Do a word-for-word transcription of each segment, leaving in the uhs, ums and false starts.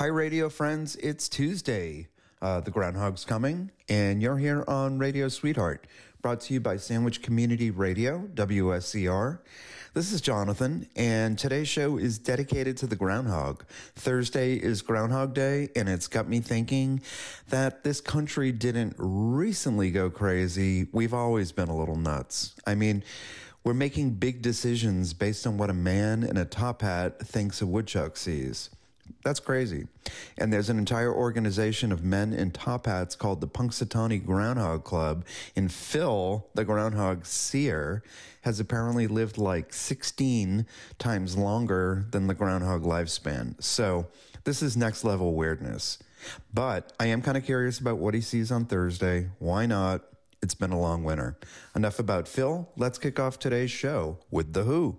Hi, radio friends. It's Tuesday. Uh, the Groundhog's coming, and you're here on Radio Sweetheart, brought to you by Sandwich Community Radio, W S C R. This is Jonathan, and today's show is dedicated to the Groundhog. Thursday is Groundhog Day, and it's got me thinking that this country didn't recently go crazy. We've always been a little nuts. I mean, we're making big decisions based on what a man in a top hat thinks a woodchuck sees. That's crazy. And there's an entire organization of men in top hats called the Punxsutawney Groundhog Club. And Phil, the groundhog seer, has apparently lived like sixteen times longer than the groundhog lifespan. So this is next level weirdness. But I am kind of curious about what he sees on Thursday. Why not? It's been a long winter. Enough about Phil. Let's kick off today's show with The Who.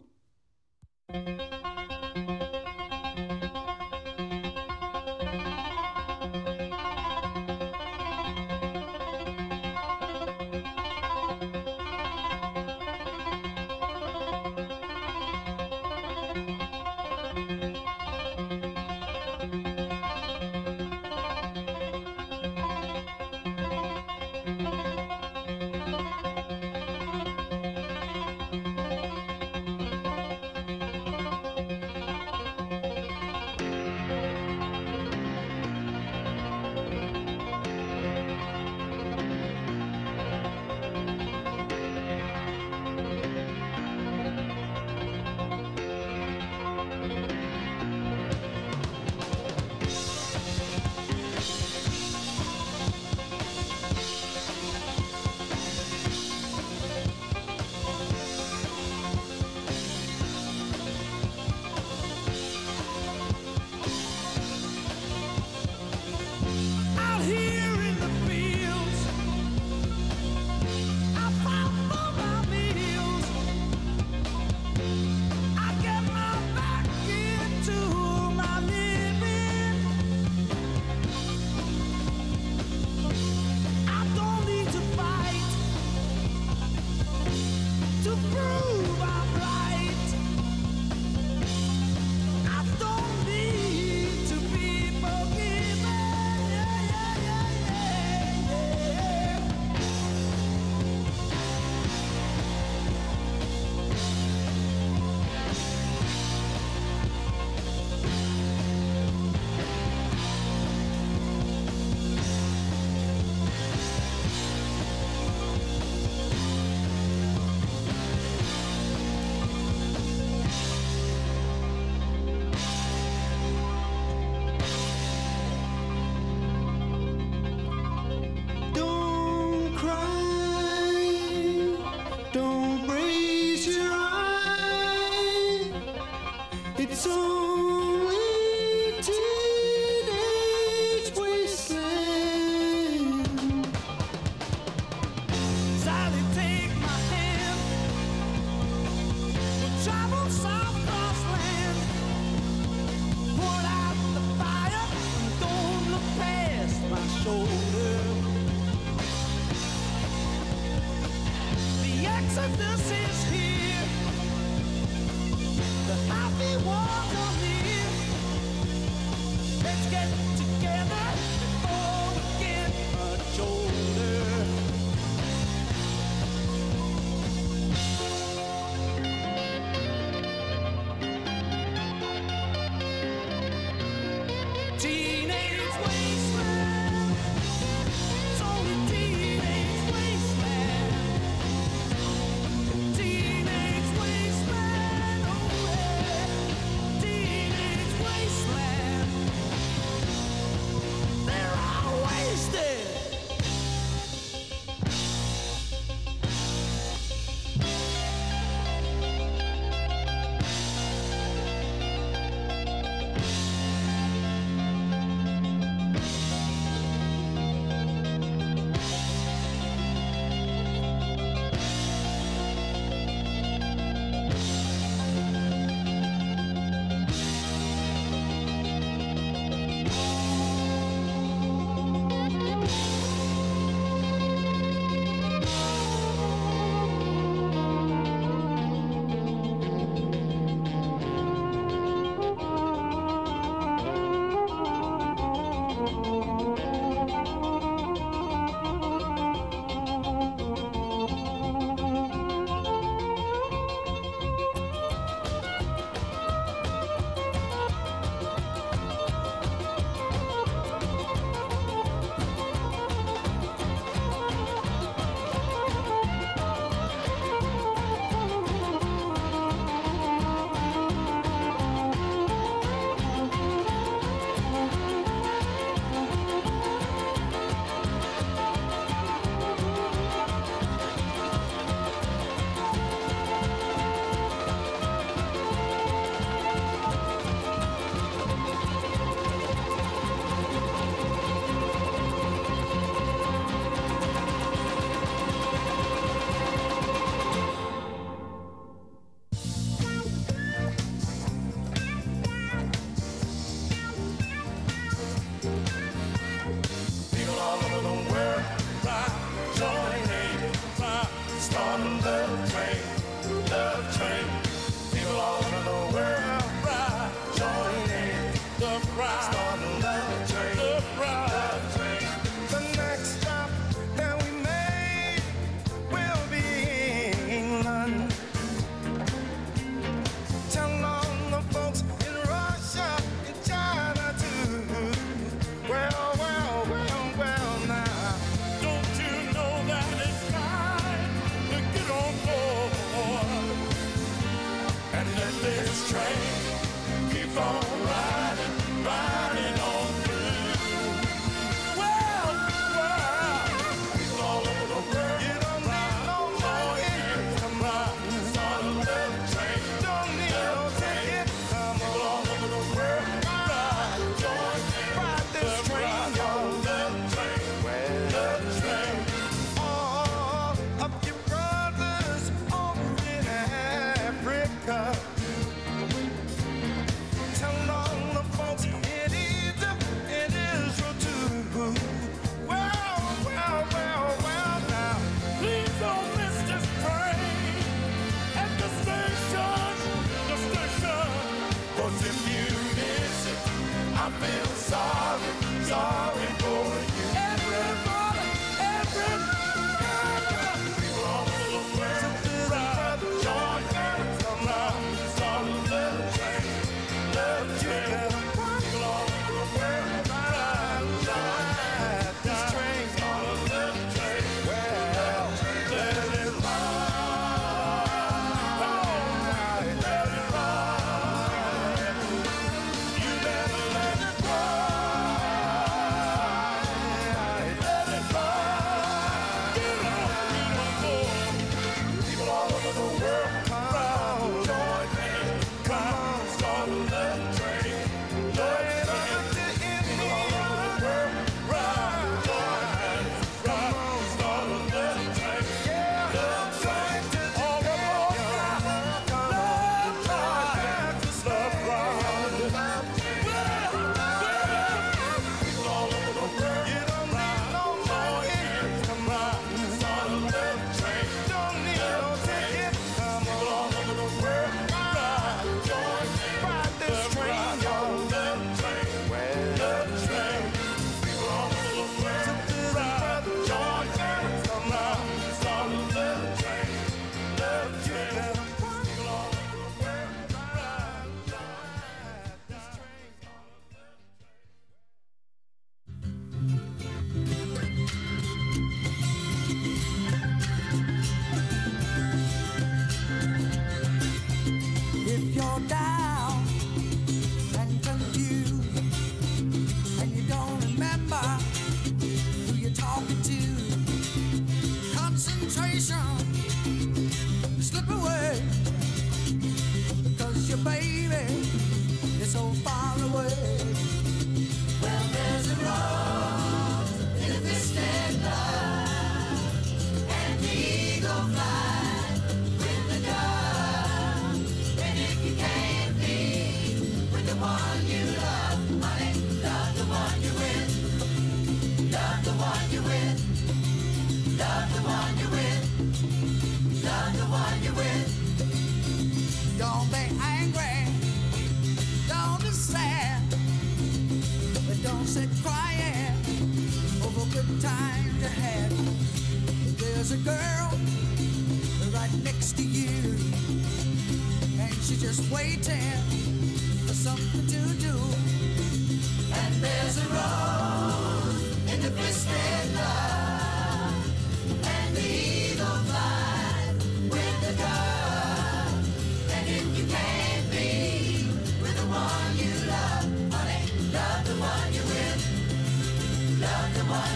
Love the one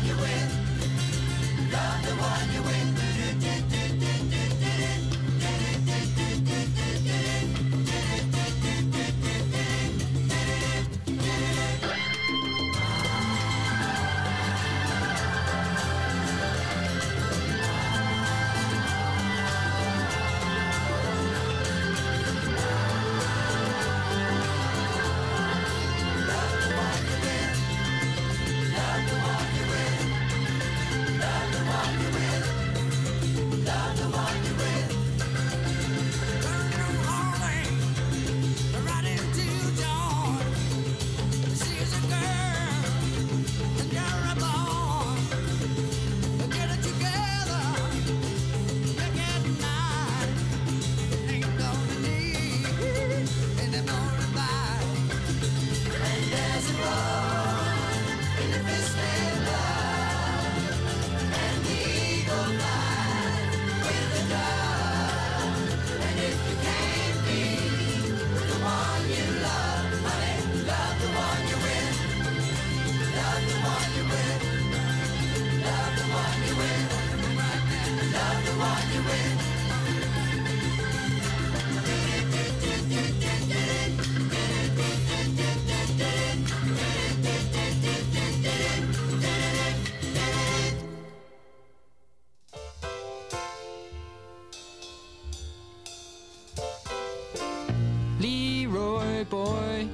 you with.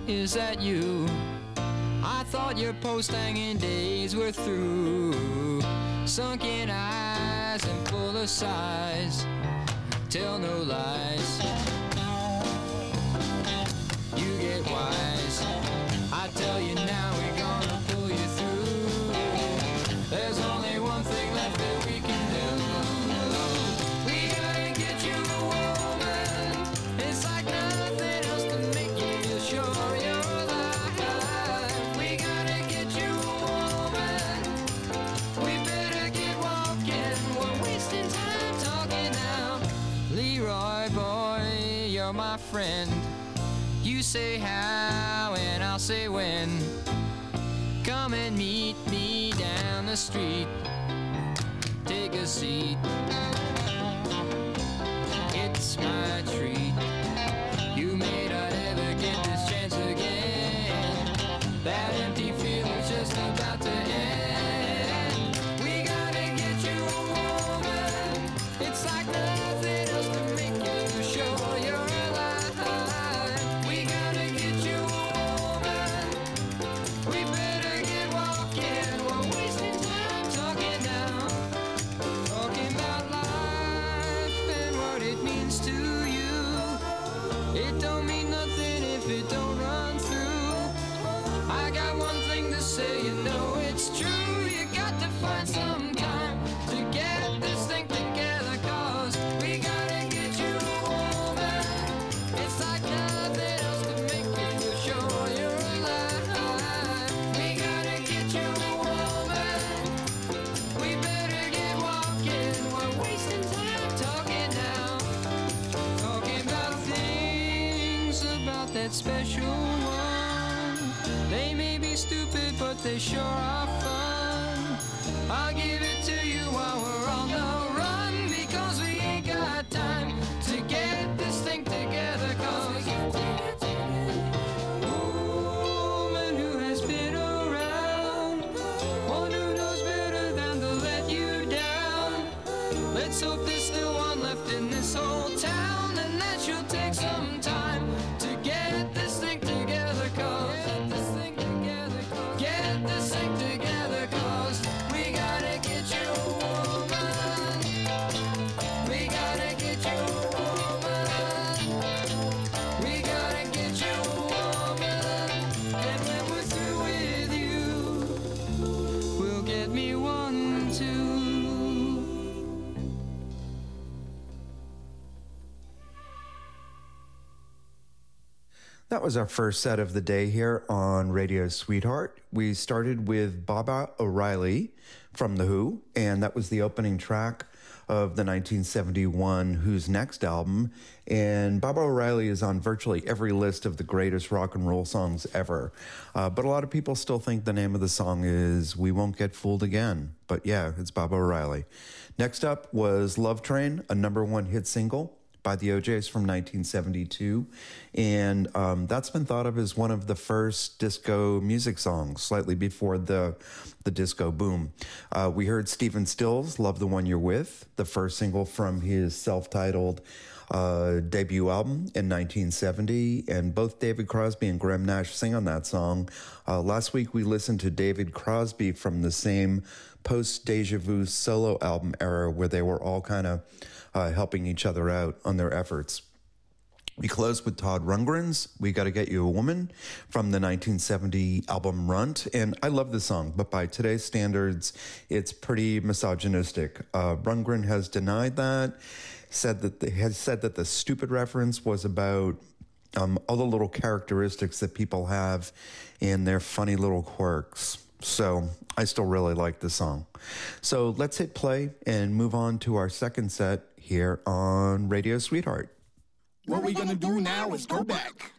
Is that you? I thought your post-hanging days were through. Sunken eyes and full of sighs, tell no lies. You get wise. I tell you now, we're gonna pull you through. There's only one thing left that we can do. We gotta get you a woman. It's like nothing else to make you sure. My friend, you say how and I'll say when. Come and meet me down the street. Take a seat. It's my treat. You may not ever get this chance again. That empty feeling's just about to end. We gotta get you a woman. It's like nothing else to make you sure you're. Special one. They may be stupid, but they sure are fun. I'll give it to you while we're on the run, because we ain't got time to get this thing together. Cause we got a woman who has been around, one who knows better than to let you down. Let's hope there's still one left in this whole town, and that she'll take some time to get this thing together, cause get this thing together, cause get this thing together, cause we gotta get you a woman. We gotta get you a woman. We gotta get you a woman. And when we're through with you, we'll get me one too. That was our first set of the day here on Radio Sweetheart. We started with Baba O'Reilly from The Who, and that was the opening track of the nineteen seventy-one Who's Next album. And Baba O'Reilly is on virtually every list of the greatest rock and roll songs ever. Uh, but a lot of people still think the name of the song is We Won't Get Fooled Again. But yeah, it's Baba O'Reilly. Next up was Love Train, a number one hit single by the O Js from nineteen seventy-two. And um, that's been thought of as one of the first disco music songs, slightly before the the disco boom. Uh, we heard Stephen Stills, Love the One You're With, the first single from his self-titled uh, debut album in nineteen seventy. And both David Crosby and Graham Nash sing on that song. Uh, last week, we listened to David Crosby from the same post-Deja Vu solo album era where they were all kind of uh, helping each other out on their efforts. We close with Todd Rundgren's We Gotta Get You a Woman from the nineteen seventy album Runt. And I love this song, but by today's standards, it's pretty misogynistic. Uh, Rundgren has denied that, said that the, has said that the stupid reference was about um, all the little characteristics that people have in their funny little quirks. So I still really like the song. So let's hit play and move on to our second set here on Radio Sweetheart. What we're gonna do now is go back.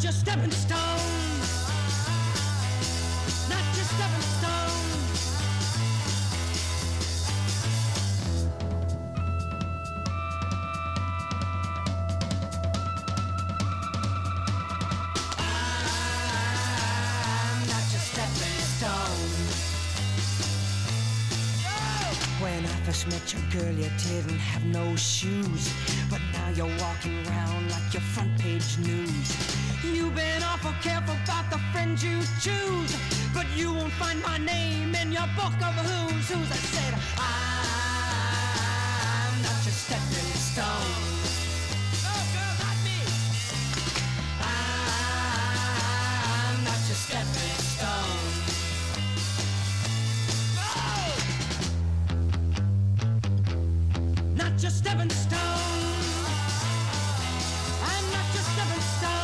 Your stepping stone. I'm not your stepping stone.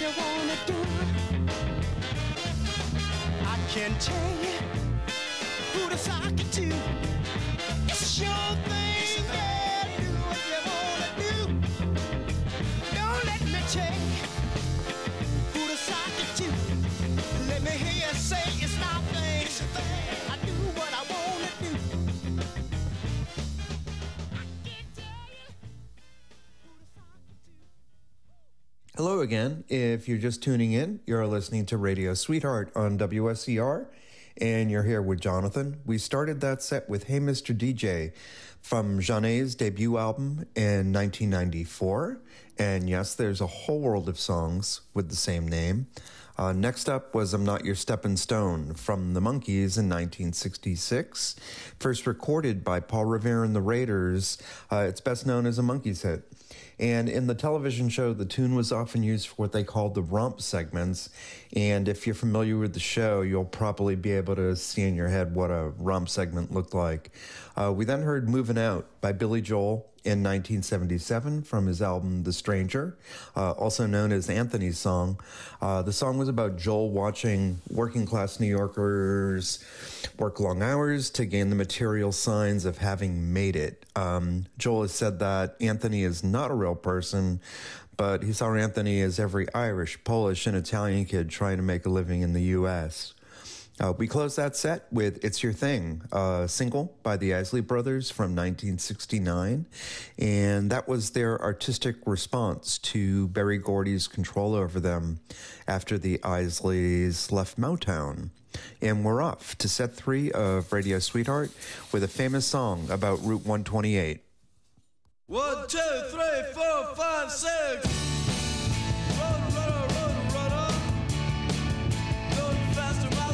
you wanna do, I can tell you who to talk to. It's your thing, yeah, do what you wanna do. Don't let me tell you who to talk to. Let me hear you say it's my thing. It's your thing. I do what I wanna do. I can tell you who to talk to. Hello again. If you're just tuning in, you're listening to Radio Sweetheart on W S C R. And you're here with Jonathan. We started that set with Hey Mister D J from Jeanet's debut album in nineteen ninety-four. And yes, there's a whole world of songs with the same name. Uh, next up was I'm Not Your Steppin' Stone from The Monkees in nineteen sixty-six. First recorded by Paul Revere and the Raiders. Uh, it's best known as a Monkees hit. And in the television show, the tune was often used for what they called the romp segments. And if you're familiar with the show, you'll probably be able to see in your head what a romp segment looked like. Uh, we then heard Movin' Out by Billy Joel in nineteen seventy-seven from his album The Stranger, uh, also known as Anthony's Song. Uh, the song was about Joel watching working-class New Yorkers work long hours to gain the material signs of having made it. Um, Joel has said that Anthony is not a real person, but he saw Anthony as every Irish, Polish, and Italian kid trying to make a living in the U S Uh, we close that set with It's Your Thing, a single by the Isley Brothers from nineteen sixty-nine. And that was their artistic response to Berry Gordy's control over them after the Isleys left Motown. And we're off to set three of Radio Sweetheart with a famous song about Route one twenty-eight. One, two, three, four, five, six.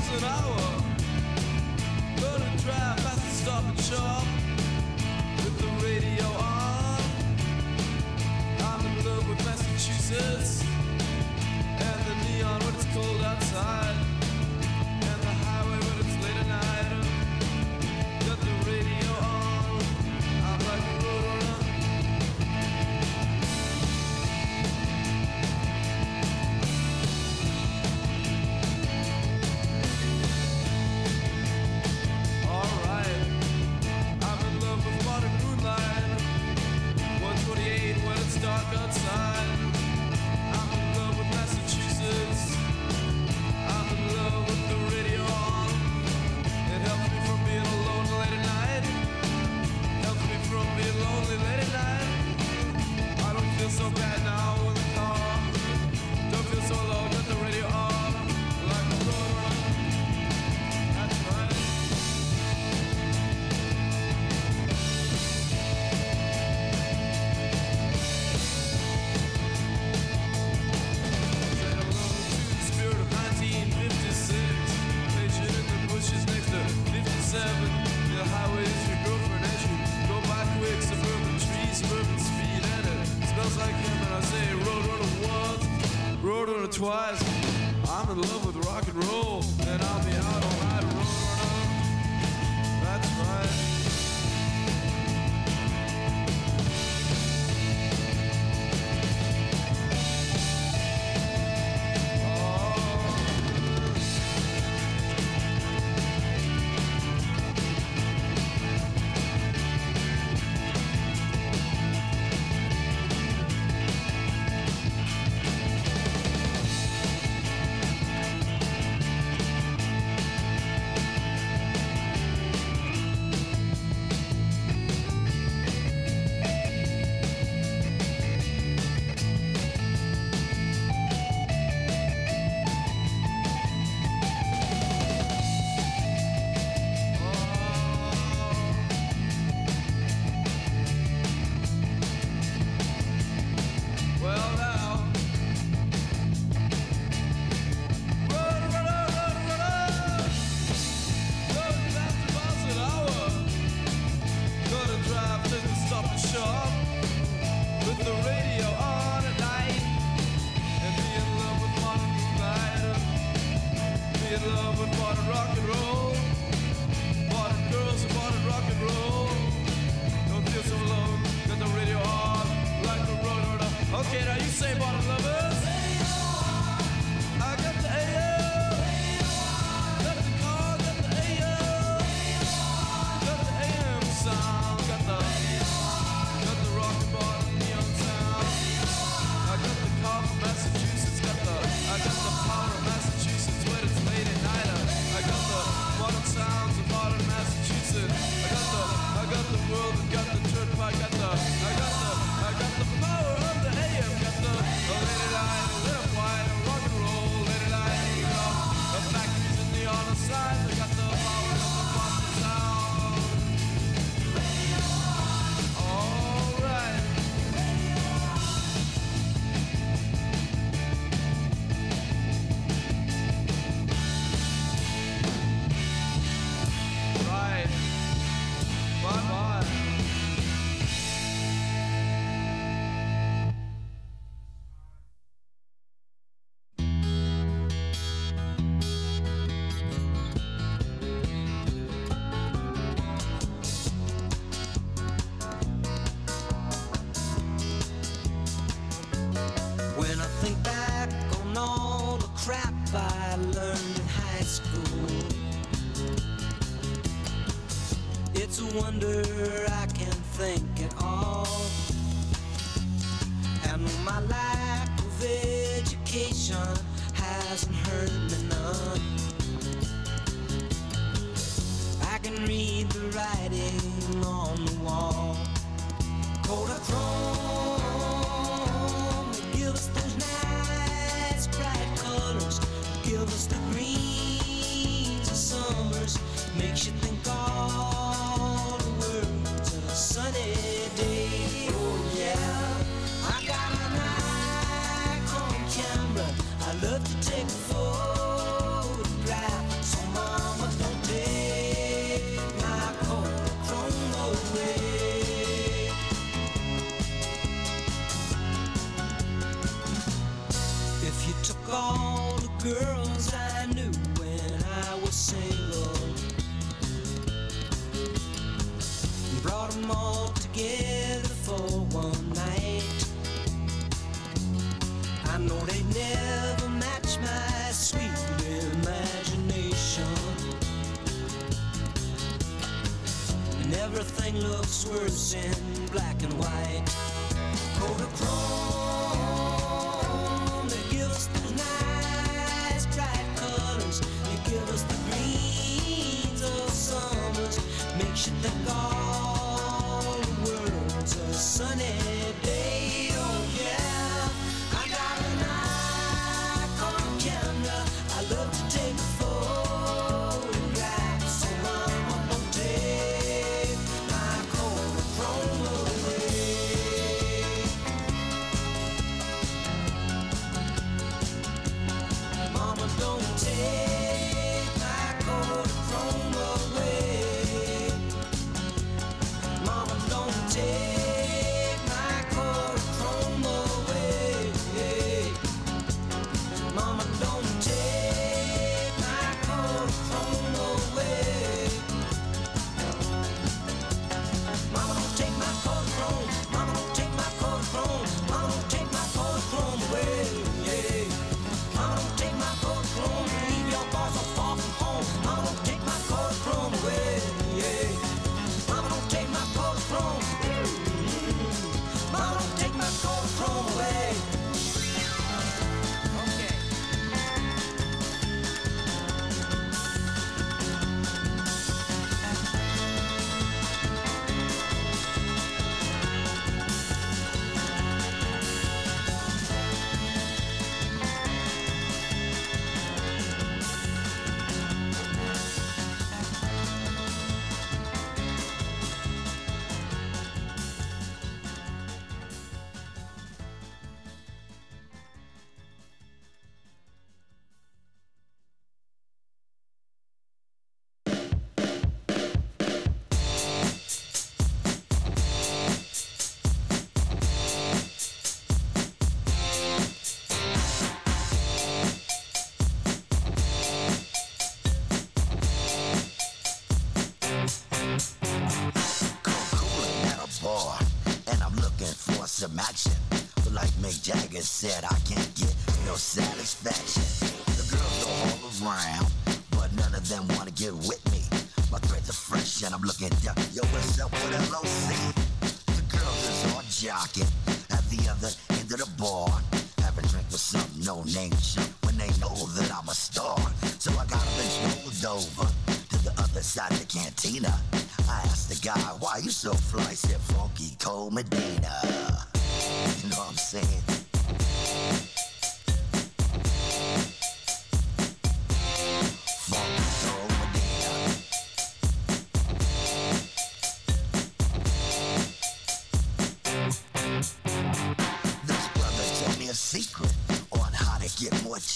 An hour, go to drive past the stop and shop with the radio on. I'm in love with Massachusetts and the neon when it's cold outside and the highway when it's late at night. Got the radio on. I'm like a roadrunner. It's dark outside. I'm in love with Massachusetts. I'm in love with the radio on. It helps me from being alone late at night. Helps me from being lonely late at night. I don't feel so bad now in the car. Don't feel so alone with the radio on. Like a roadrunner. That's right. fifty-seven, the highway is your girlfriend as you go by quick, suburban trees, suburban speed, and it smells like him, and I say roadrunner once, roadrunner twice, I'm in love with rock and roll, and I'll be out all night, roadrunner, that's right. Okay, now you say, modern lovers. Say, oh. wonder I can think at all. And my lack of education hasn't hurt me none. I can read the writing on the wall. Kodachrome, give us those nice bright colors, give us the greens of summers, makes you think all the world's a sunny day. Oh yeah, I got an eye on camera, I love to take a photograph, so mama don't take my Kodachrome away. If you took all the girls I knew when I was single, brought them all together for one night, I know they'd never match my sweet imagination. And everything looks worse in black and white. Kodachrome, they give us the nice bright colors, they give us the greens of summers, makes you think all the world's a sunny day. Oh yeah, I got an eye on camera, I love to take a photograph, so mama don't take my Kodachrome away. Mama don't take my Kodachrome away. Take my Kodachrome away. Mama, don't take my Kodachrome away. Mama, don't take my Kodachrome. Mama, don't take my Kodachrome. Mama, don't take my Kodachrome away. Mama, don't take my Kodachrome. Leave your boys so far from home. Mama, don't take my Kodachrome away. Mama, don't take my Kodachrome. Mama, don't take my Kodachrome away. Okay. Said I can't get no satisfaction. The girls go all around, but none of them wanna get with me. My threads are fresh and I'm looking down. Yo, what's up with L O C? The girls is all jocking at the other end of the bar, having a drink with some no-name chump when they know that I'm a star. So I got them strolled over to the other side of the cantina. I asked the guy, why you so fly? Said Funky Cole Medina. You know what I'm saying?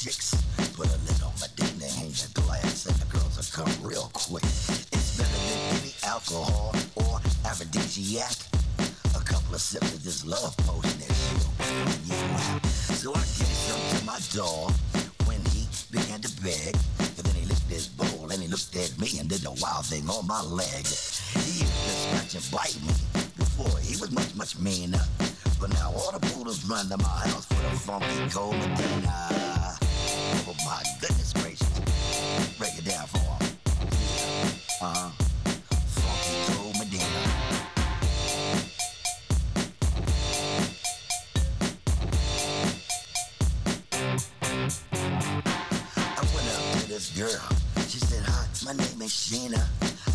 Chicks put a lid on Medina, hangs a glass, and the girls will come real quick. It's better than any alcohol or aphrodisiac. A couple of sips of this love potion and she'll you out. So I gave some to my dog when he began to beg, and then he licked his bowl and he looked at me and did a wild thing on my leg. He used to scratch and bite me before, he was much, much meaner. But now all the poodles run to my house for the Funky Cole Medina. Oh my goodness gracious. Break it down for him. Uh-huh. Funky Cole Medina. girl, she said, hi, my name is Sheena.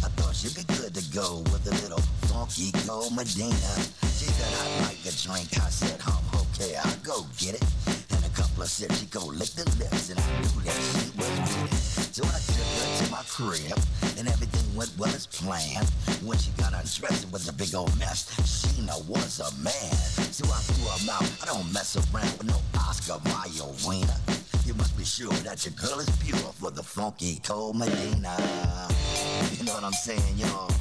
I thought she'd be good to go with a little funky gold Medina. She said, I'd like a drink. I said, I'm okay, I'll go get it. And a couple of sips, she go lick the lips, and I knew that she was with it. So I took her to my crib, and everything went well as planned. When she got undressed, it was a big old mess. Sheena was a man. So I threw her mouth. I don't mess around with no Oscar Mayer wiener. You must be sure that your girl is pure for the funky cold Medina. You know what I'm saying, y'all?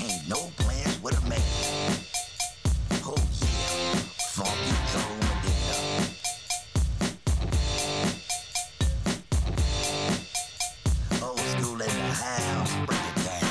Ain't no plans with a man. Oh yeah, funky cold Medina. Old school in the house, break it down.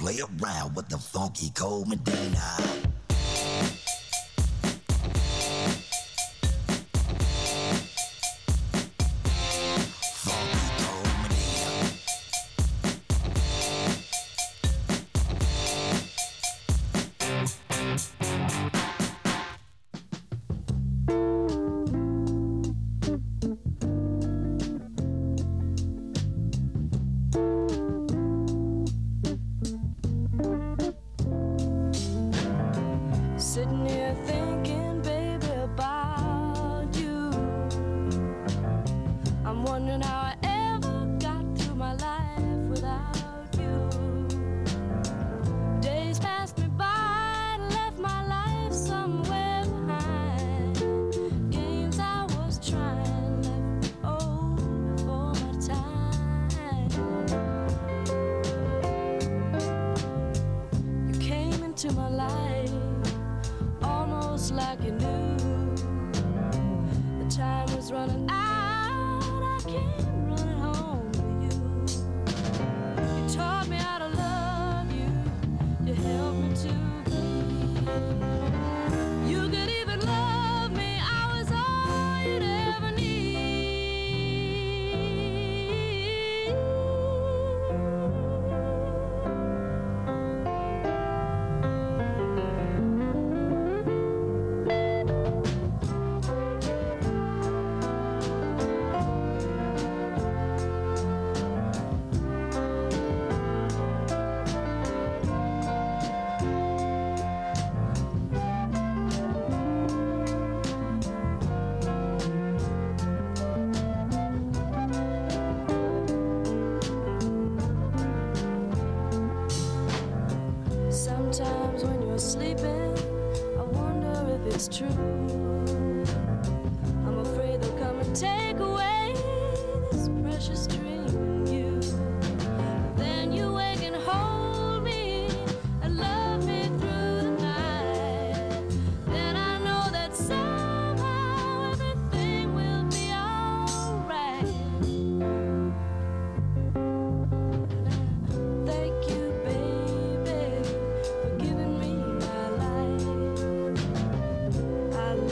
Play around with the funky cold Medina.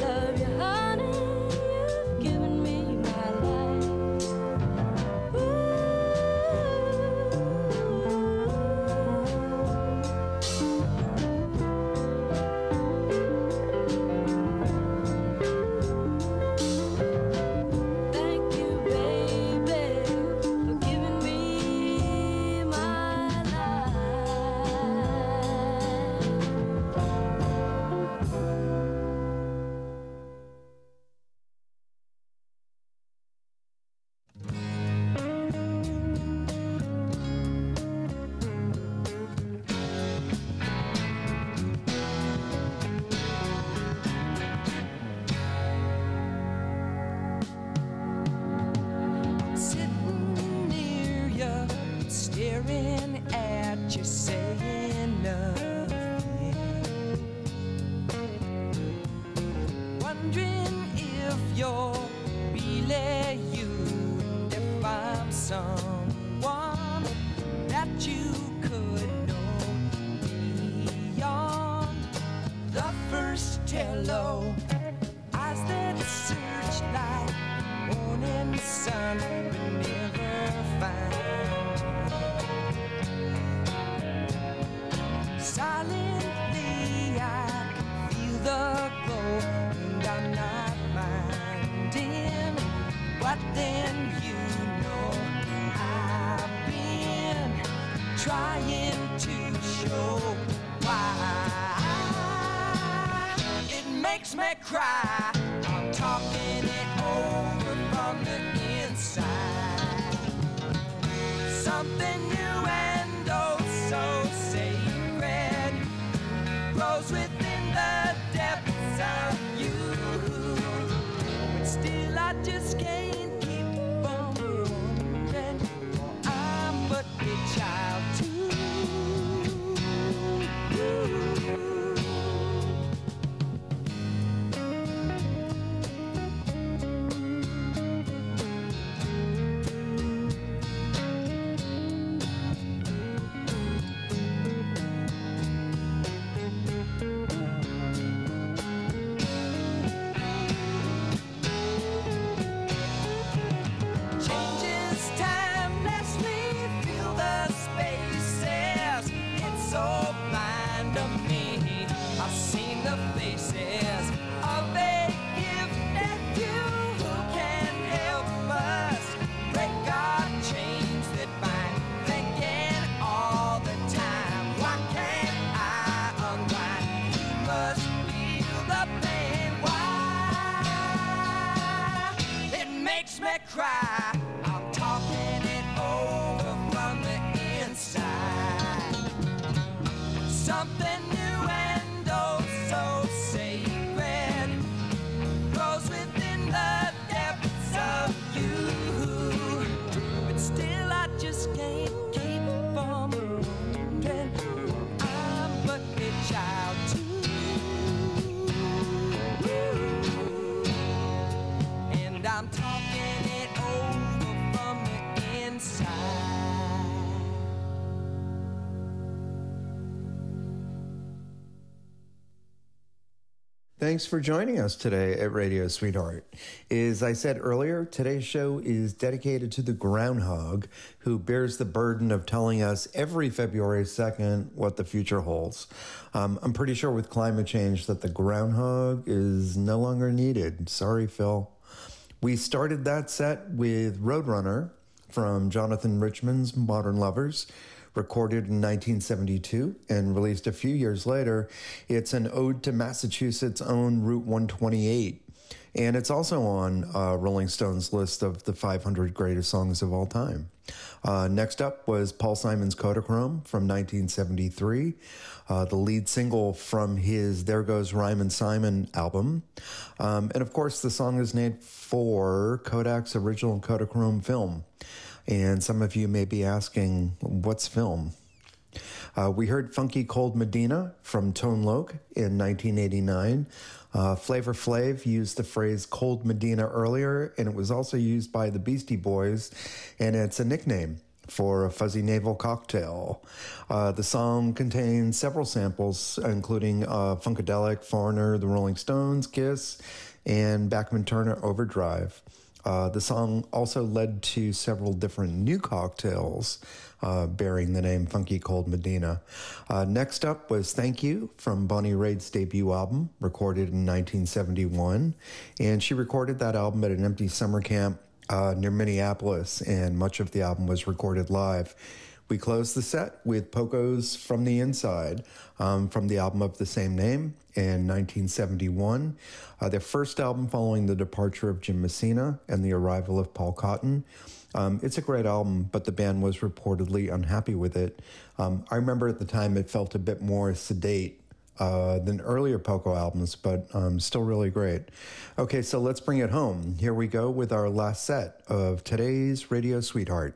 Love you, honey. your Billy, you. And if I'm someone that you could know beyond the first hello, eyes that search like morning sun but never find. Silently I can feel the glow, and I'm not minding. But then you know I've been trying to show why it makes me cry. I'm talking it over from the inside. Something new and oh so sacred grows within the depths of you. But still I just can't keep from wondering, for I'm but a child too. Thanks for joining us today at Radio Sweetheart. As I said earlier, today's show is dedicated to the groundhog who bears the burden of telling us every February second what the future holds. Um, I'm pretty sure with climate change that the groundhog is no longer needed. Sorry, Phil. We started that set with Roadrunner from Jonathan Richman's Modern Lovers, recorded in nineteen seventy-two and released a few years later. It's an ode to Massachusetts' own Route one twenty-eight. And it's also on uh, Rolling Stone's list of the five hundred greatest songs of all time. Uh, next up was Paul Simon's Kodachrome from nineteen seventy-three, uh, the lead single from his There Goes Rhymin' Simon album. Um, and of course, the song is named for Kodak's original Kodachrome film. And some of you may be asking, what's film? Uh, we heard Funky Cold Medina from Tone Loc in nineteen eighty-nine. Uh, Flavor Flav used the phrase Cold Medina earlier, and it was also used by the Beastie Boys, and it's a nickname for a fuzzy navel cocktail. Uh, the song contains several samples, including uh, Funkadelic, Foreigner, The Rolling Stones, Kiss, and Bachman Turner Overdrive. Uh, the song also led to several different new cocktails uh, bearing the name Funky Cold Medina. Uh, next up was Thank You from Bonnie Raitt's debut album, recorded in nineteen seventy-one. And she recorded that album at an empty summer camp uh, near Minneapolis, and much of the album was recorded live. We closed the set with Poco's From the Inside um, from the album of the same name in nineteen seventy-one, uh, their first album following the departure of Jim Messina and the arrival of Paul Cotton. Um, it's a great album, but the band was reportedly unhappy with it. Um, I remember at the time it felt a bit more sedate uh, than earlier Poco albums, but um, still really great. Okay, so let's bring it home. Here we go with our last set of today's Radio Sweetheart.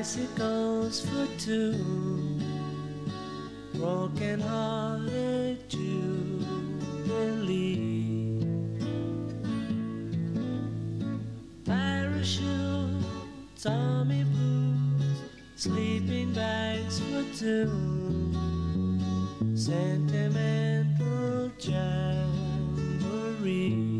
bicycles for two, broken-hearted Jubilee. Parachutes, army boots, sleeping bags for two, sentimental jamboree.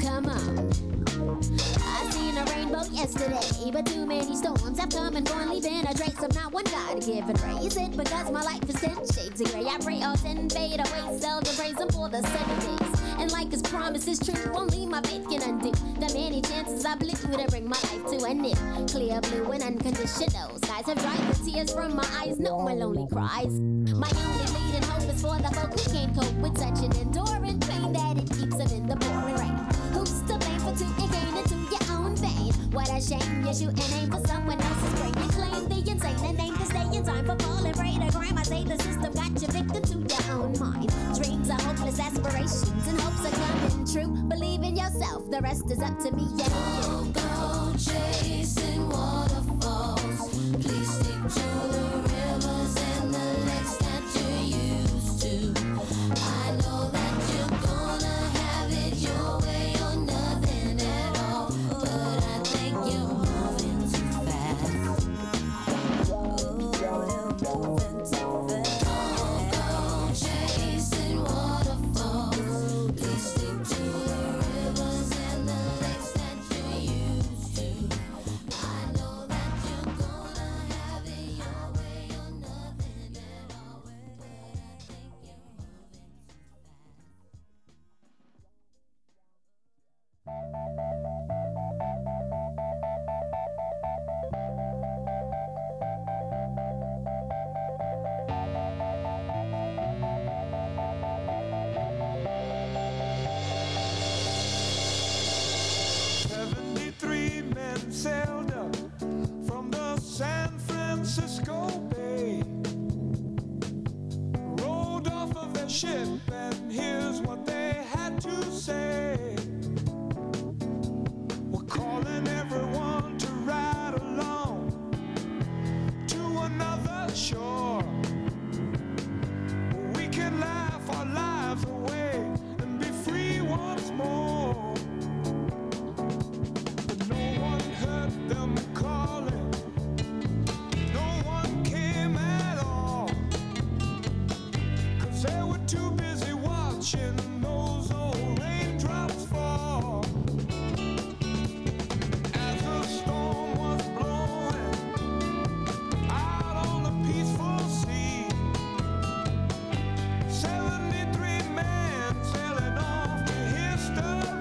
Come on. storms have come and gone, leaving a trace of not one God-given race. It because my life is ten shades of gray. I pray all ten fade away, seldom praise Him for the seven days. And like His promise is true, only my faith can undo the many chances I blew to bring my life to an end. Clear blue and unconditional skies have dried the tears from my eyes. No one lonely cries. My only leading hope is for the folk who can't cope with such an enduring pain that it keeps them in the pouring rain. Who's to blame for two and gain into your own vein? What a shame you shoot and aim for someone else's brain. You claim the insane and aim to stay in time for falling prey to crime. I say the system got you victim to your own mind. Dreams are hopeless aspirations and hopes are coming true. Believe in yourself, the rest is up to me and you. Go chasing waterfalls. Please stick to the rivers and the lakes that you used to. I know that you're gonna have it your way or nothing at all, but I think you're moving too fast. Oh, you're moving too fast. Don't go chasing waterfalls. Please stick to the rivers and the lakes that you used to. I know that you're gonna have it your way or nothing at all, but I think you're moving too fast. seventy-three men sailed up from the San Francisco Bay, rolled off of their ship, and here's what they had to say. We're calling everyone to ride along to another shore. We can laugh our lives away and be free once more. But no one heard them calling. No one came at all. 'Cause they were too busy watching those old raindrops fall. As the storm was blowing out on the peaceful sea, seventy-three men sailing off to history.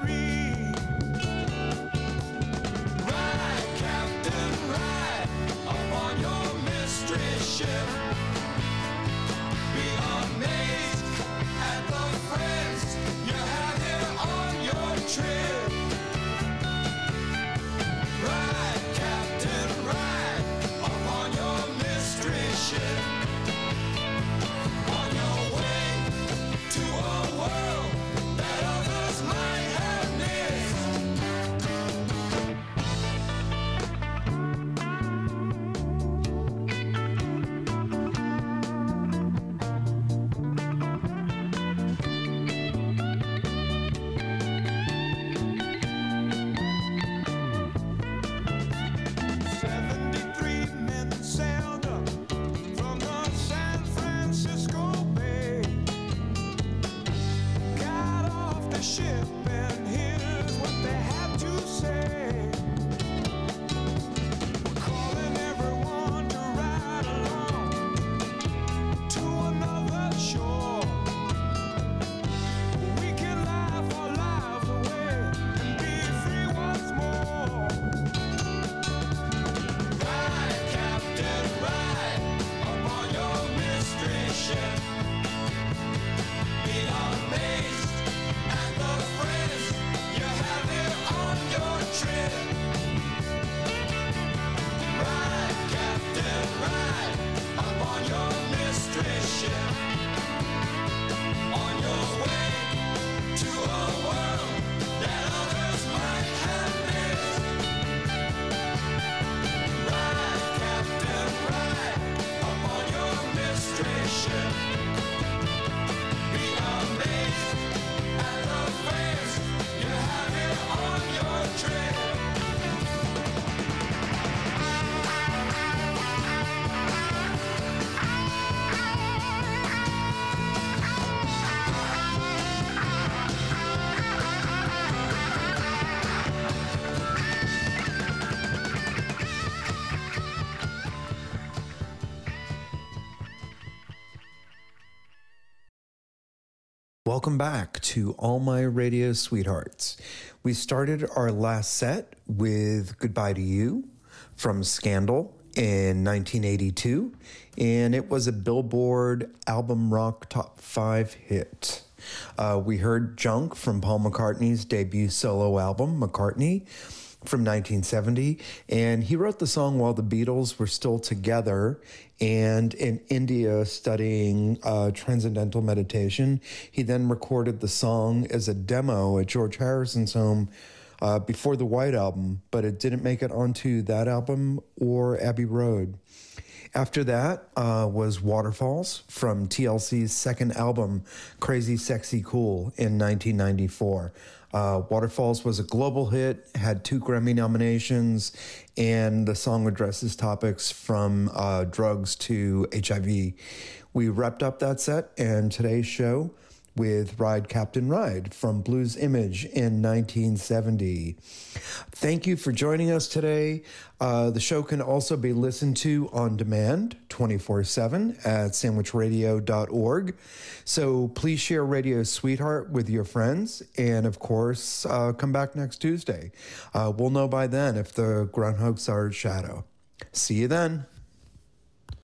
Ride, Captain, ride upon your mystery ship. Be amazed Welcome back to All My Radio Sweethearts. We started our last set with Goodbye to You from Scandal in nineteen eighty-two, and it was a Billboard Album Rock Top five hit. Uh, we heard Junk from Paul McCartney's debut solo album, McCartney, from nineteen seventy, and he wrote the song while the Beatles were still together and in India studying uh, transcendental meditation. He then recorded the song as a demo at George Harrison's home uh, before the White Album, but it didn't make it onto that album or Abbey Road. After that uh, was Waterfalls from T L C's second album, Crazy Sexy Cool, in nineteen ninety-four. Uh, Waterfalls was a global hit, had two Grammy nominations, and the song addresses topics from uh, drugs to H I V. We wrapped up that set and today's show with Ride Captain Ride from Blues Image in nineteen seventy. Thank you for joining us today. Uh, the show can also be listened to on demand twenty-four seven at sandwich radio dot org. So please share Radio Sweetheart with your friends. And of course, uh, come back next Tuesday. Uh, we'll know by then if the groundhogs are shadow. See you then.